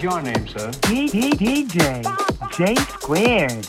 is your name, sir? T-T-T-J, J-squared.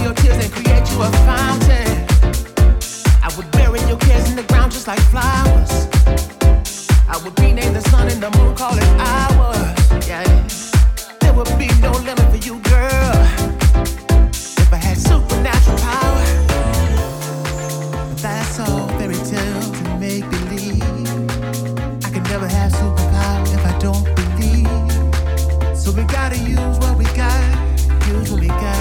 all your tears and create you a fountain. I would bury your cares in the ground just like flowers. I would rename the sun and the moon, call it ours. Yeah, there would be no limit for you, girl. If I had supernatural power, but that's all fairy tales and make believe. I could never have superpower if I don't believe. So we gotta use what we got, use what we got.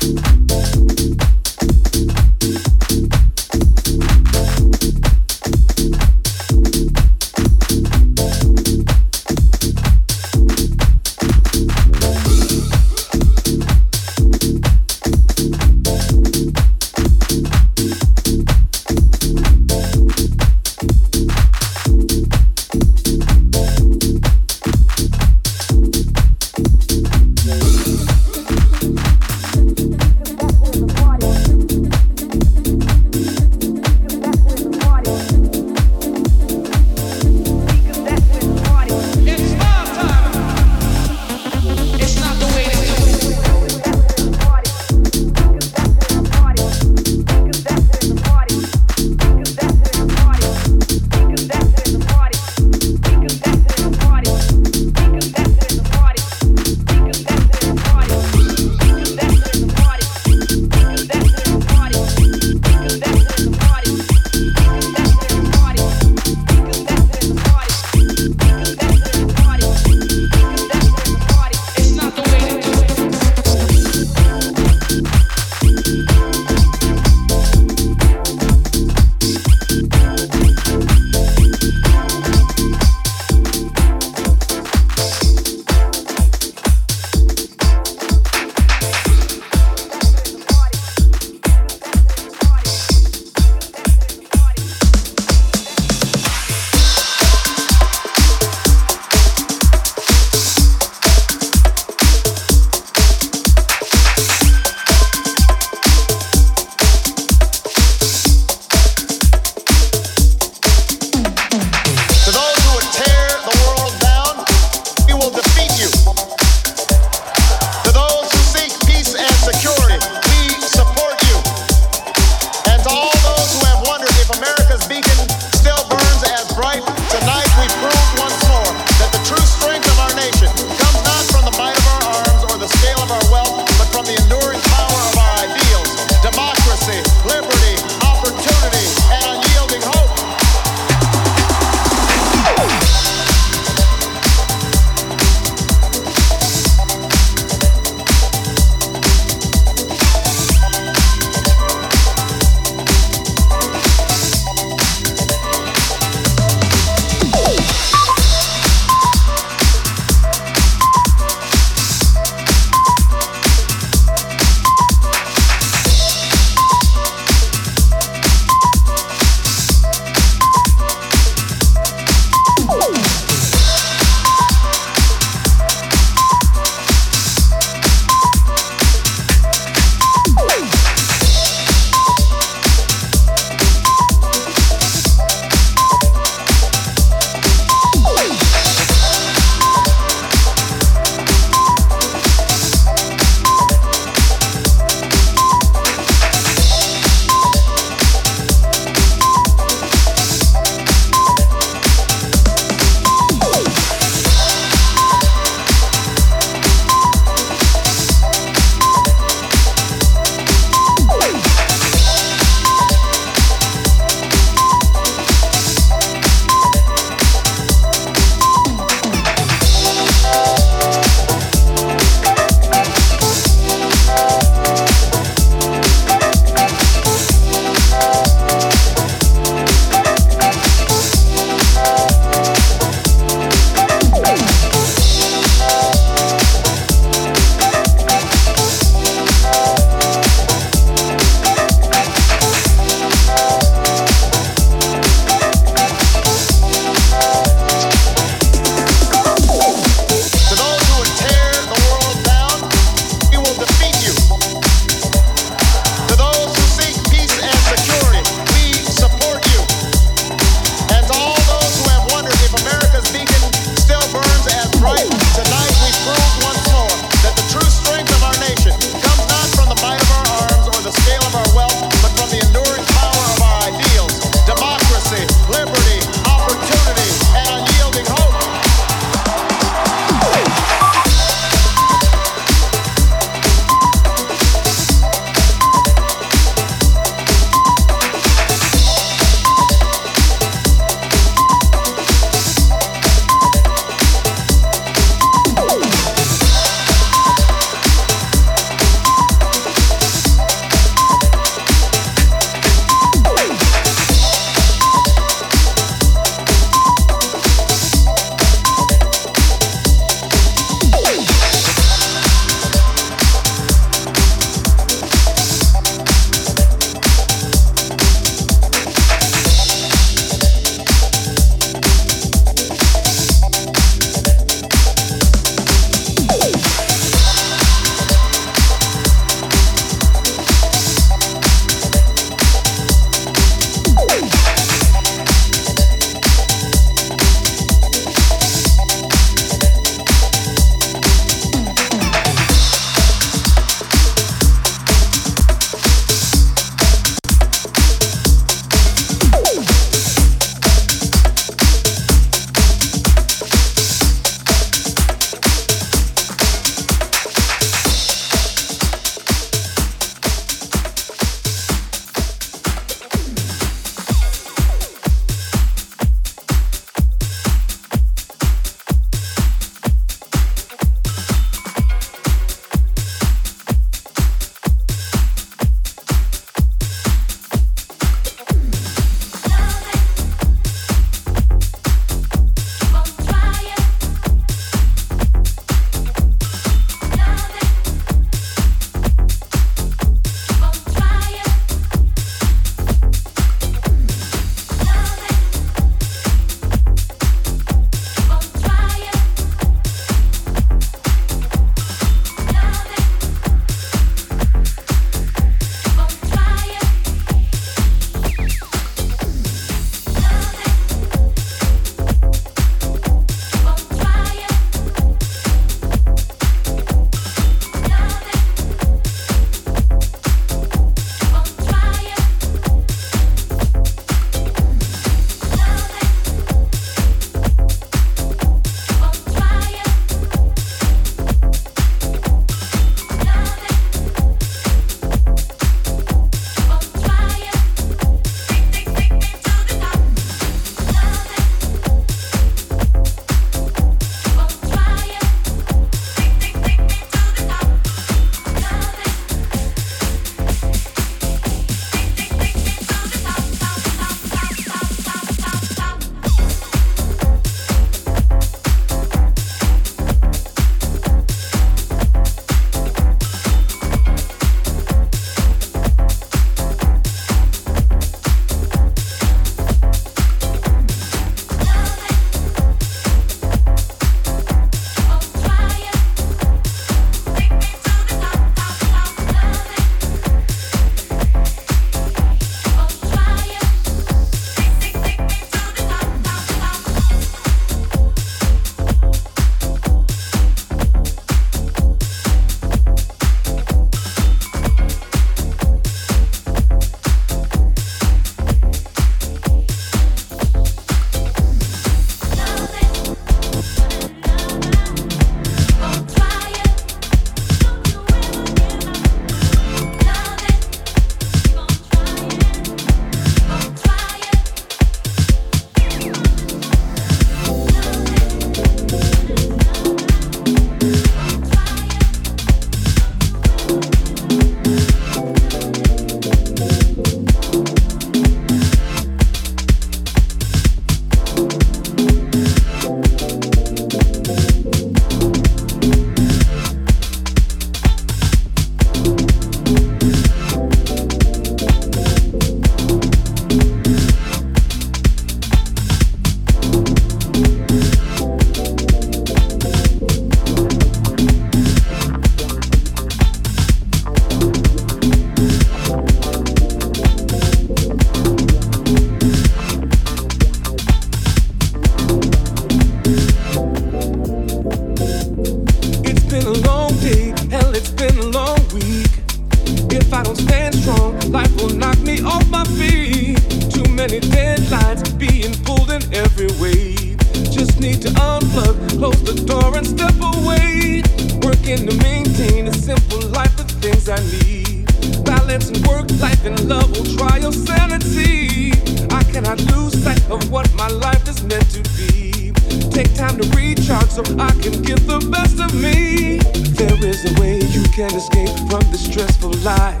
plug, close the door and step away. Working to maintain a simple life of things I need. Balance and work, life and love will try your sanity. I cannot lose sight of what my life is meant to be. Take time to recharge so I can get the best of me. There is a way you can escape from the stressful life.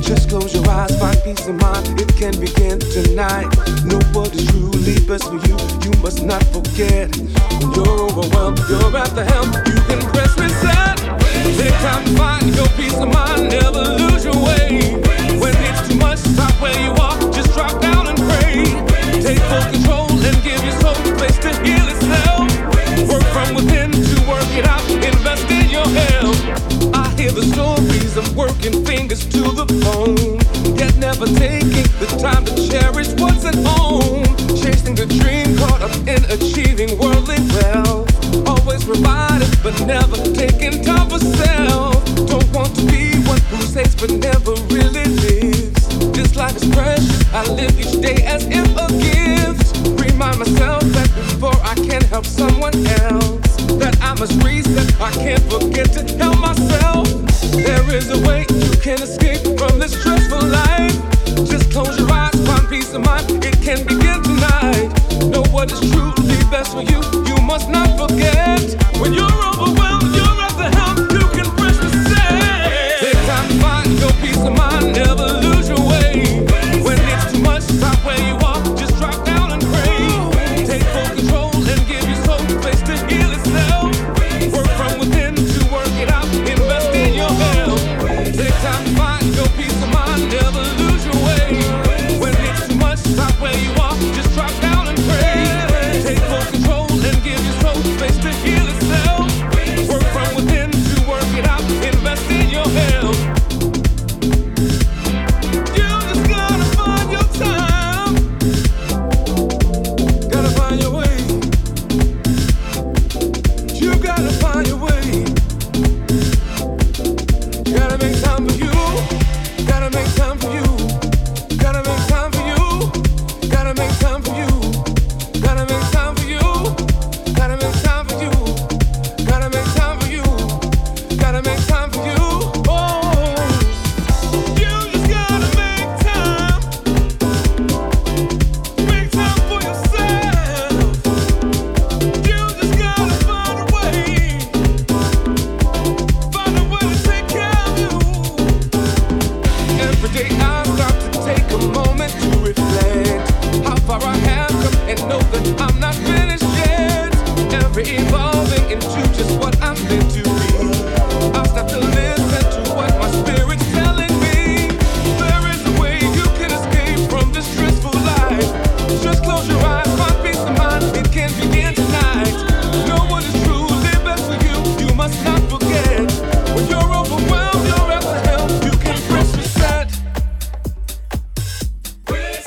Just close your eyes, find peace of mind. It can begin tonight. Know what is truly best for you. You must not forget. When you're overwhelmed, you're at the helm. You can press reset. Take time to find your peace of mind. Never lose your way. When it's too much, stop where you are. Just drop down and pray. Take full control and give your soul a place to heal itself. Work from within to work it out. Invest in your health. I hear the stories of working fingers to the bone, yet never taking the time to cherish what's at home. Chasing the dream, caught up in achieving worldly wealth. Always provided, but never taking time for self. Don't want to be one who saves but never really lives. This life is precious. I live each day as if a gift. Remind myself that before I can help someone else, that I must reset. I can't forget to help myself. There is a way you can escape from this stressful life. Just close your eyes, find peace of mind. It can begin tonight. Know what is truly best for you. You must not forget. When you're overwhelmed, you're at the helm. You can press reset. Take time to find your peace of mind. Never lose your way. When it's too much, stop where you are. Just drop down and pray. Take full control and give your soul a place to heal itself. Work from within to work it out. Invest in your health. Take time to find your peace of mind. Never lose your way. When it's too much, stop where you are. Just drop down and pray. Take full control and give your soul a place to heal itself. Work from within to work it out. Invest in your health. You just gotta find your time. Gotta find your way. You gotta find your way. Gotta make time for you. Gotta make time for you. Gotta make time for you. Gotta make time for you. Gotta make time for you. Gotta make time for you. Gotta make time for you. Gotta make time for you. Oh, you just gotta make time for yourself. You just gotta find a way to take care of you. Every day I stop to take a moment to reflect how far I have come and know that I'm not finished yet. Ever evolving into just what I'm meant to be. I'll stop to listen to what my spirit's telling me. There is a way you can escape from this stressful life. Just close your eyes, find peace of mind. It can begin tonight. Know what is truly best for you. You must not forget. When you're overwhelmed, you're at the helm. You can press reset. Peace.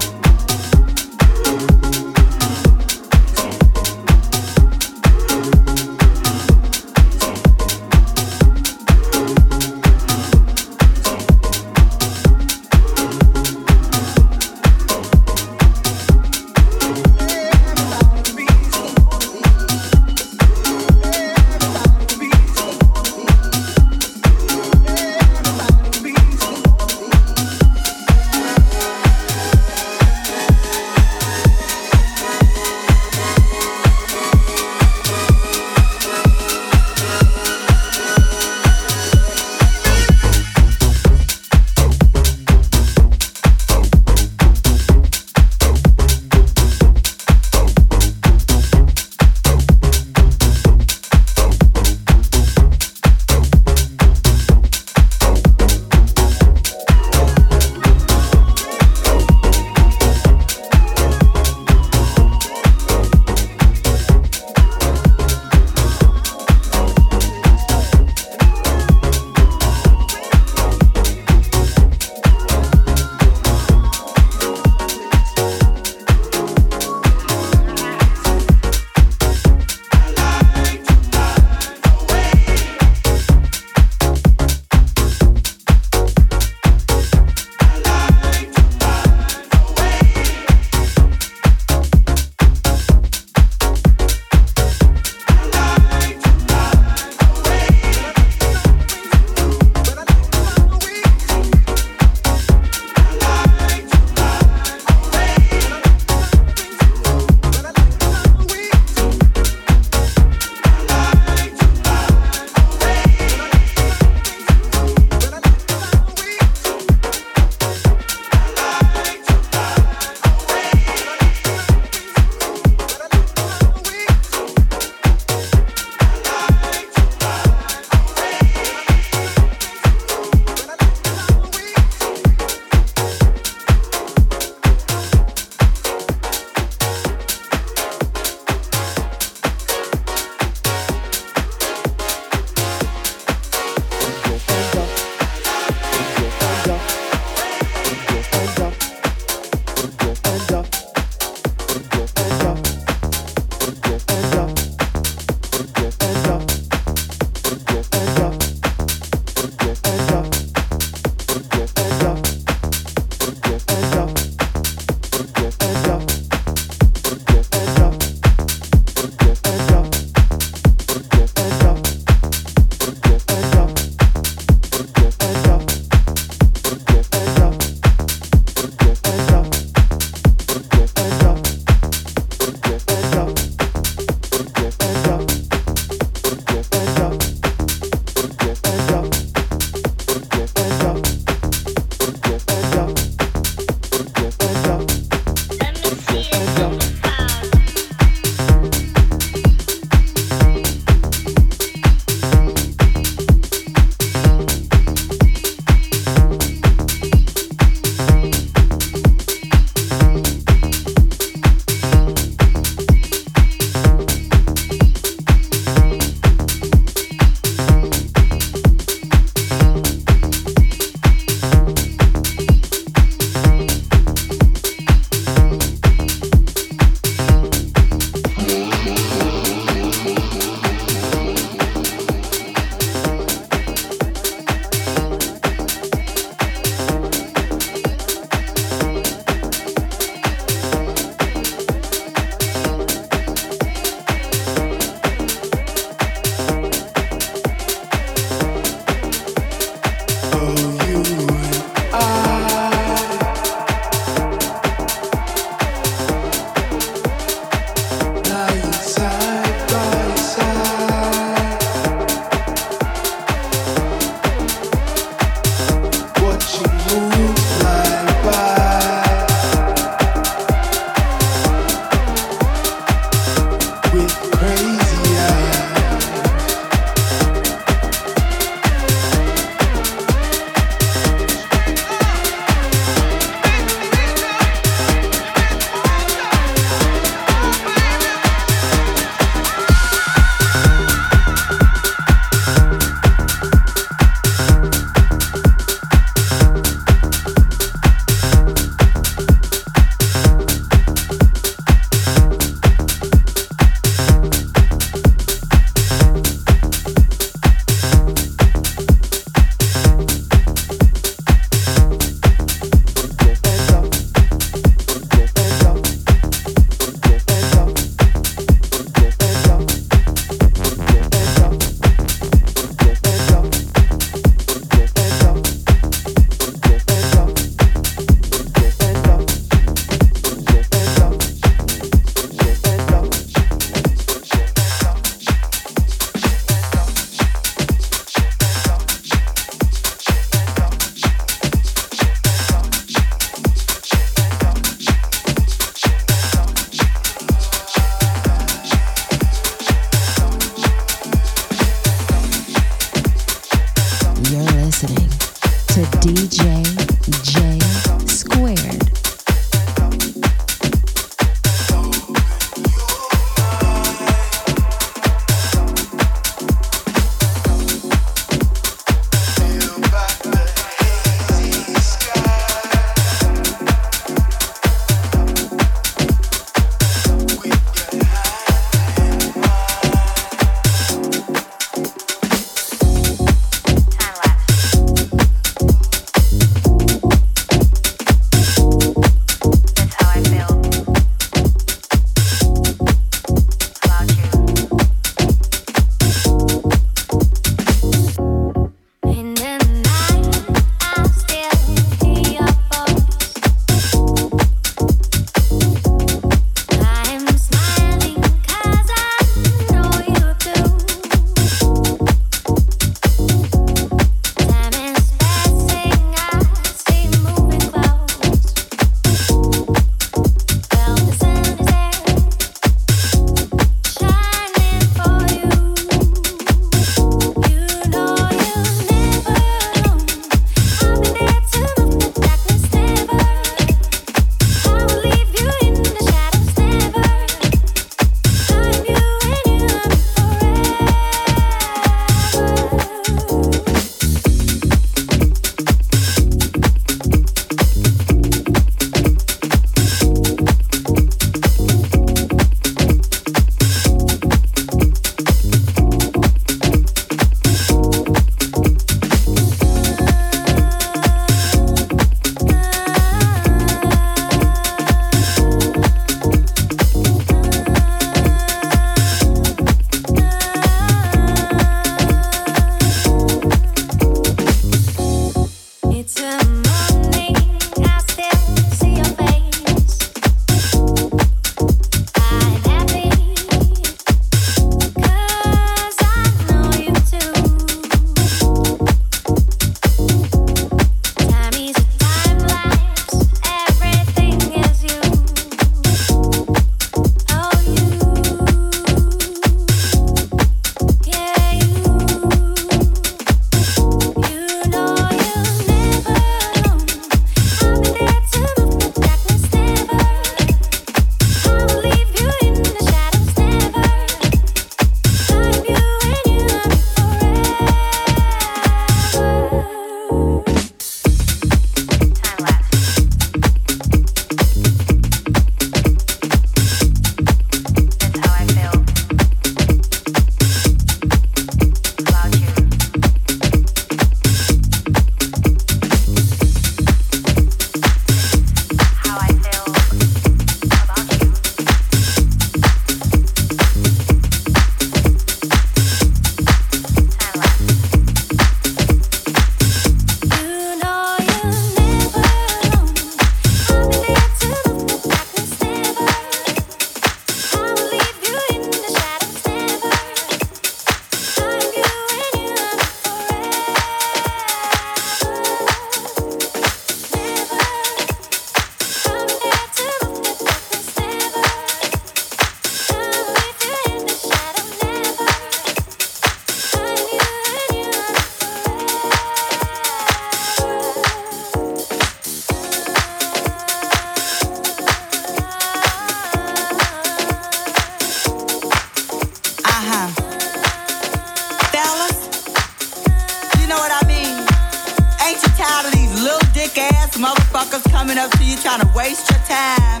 coming up to you trying to waste your time.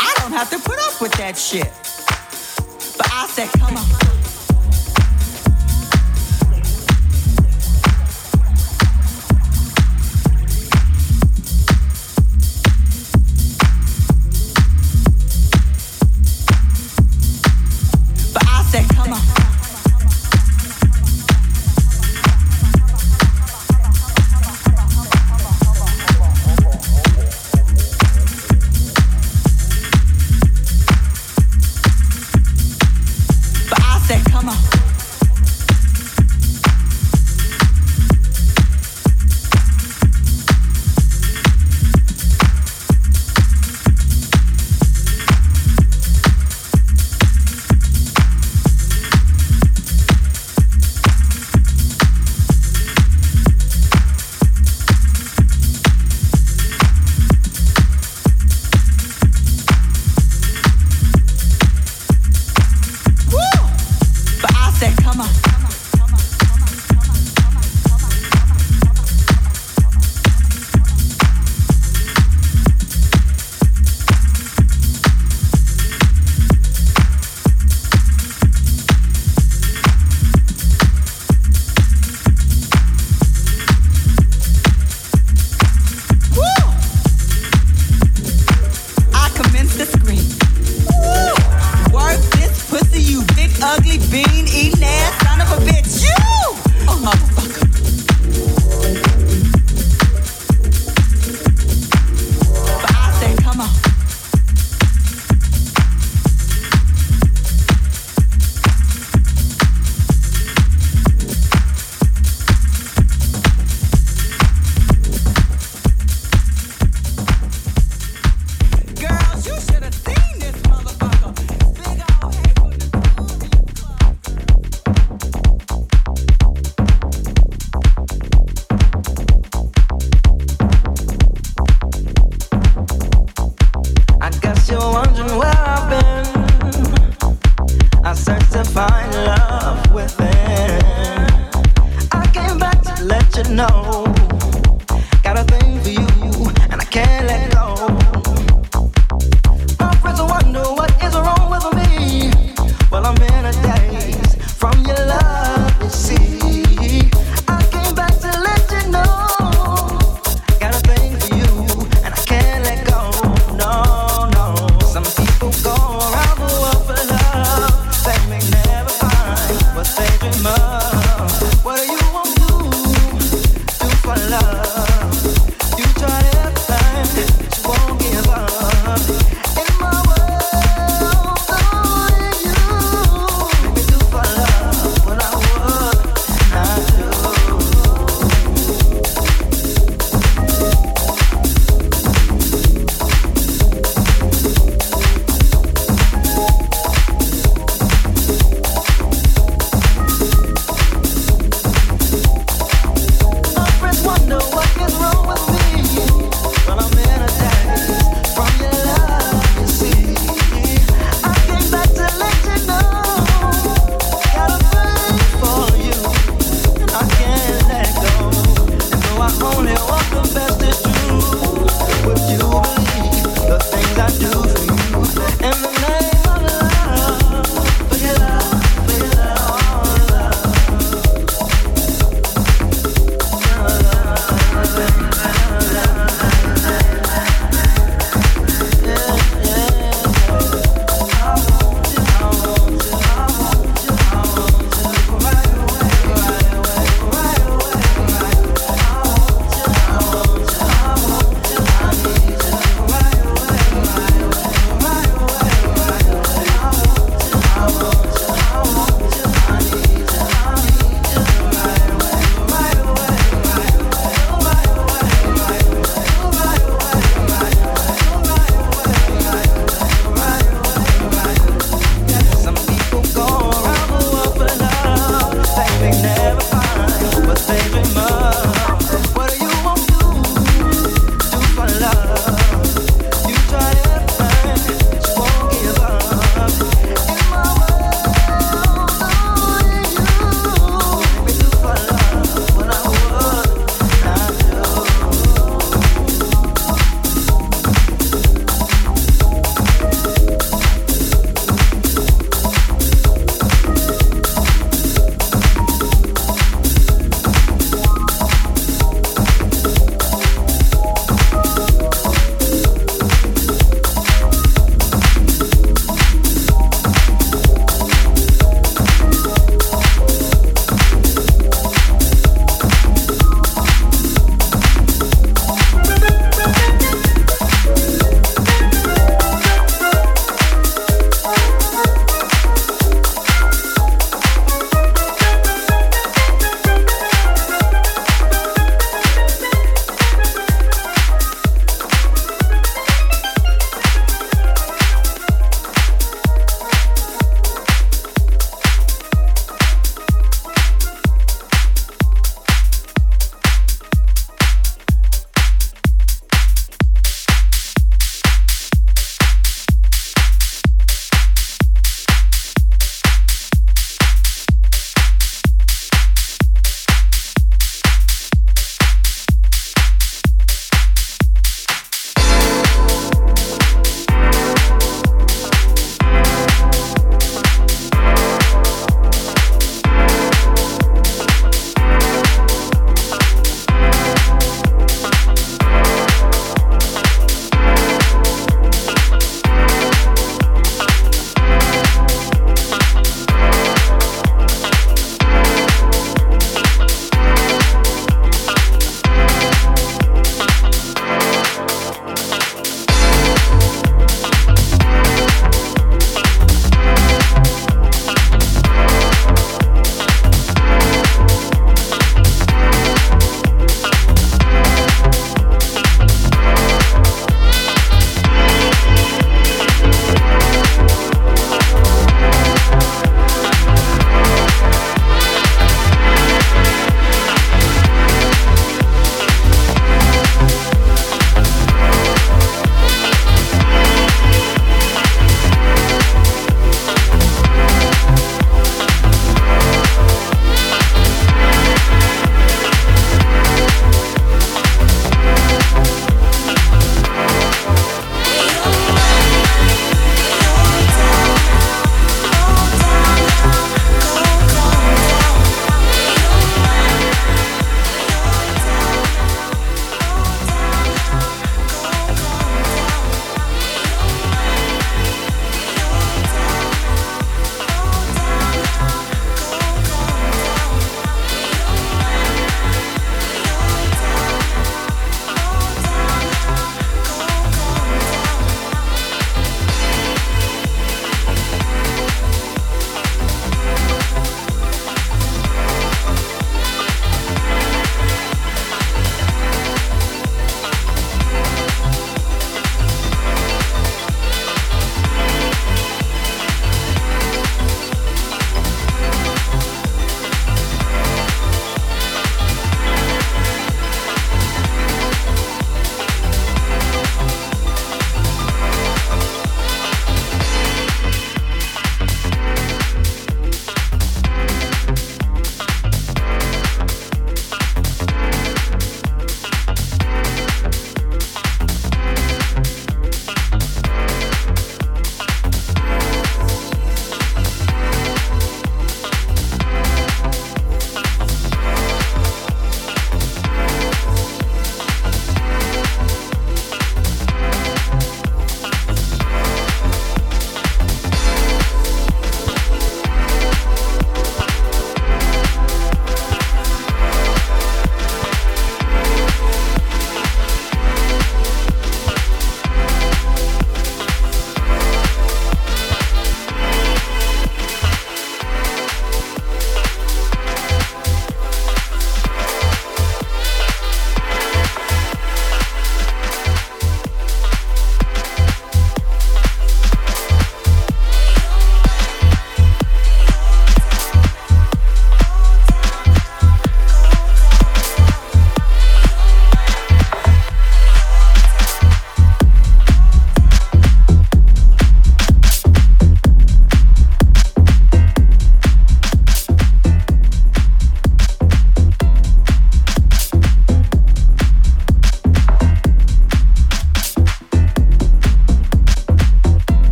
I don't have to put up with that shit. But I said, come on.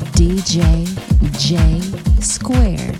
T-T-T-J, J-squared.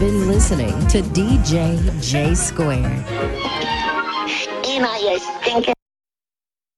Been listening to DJ J Squared.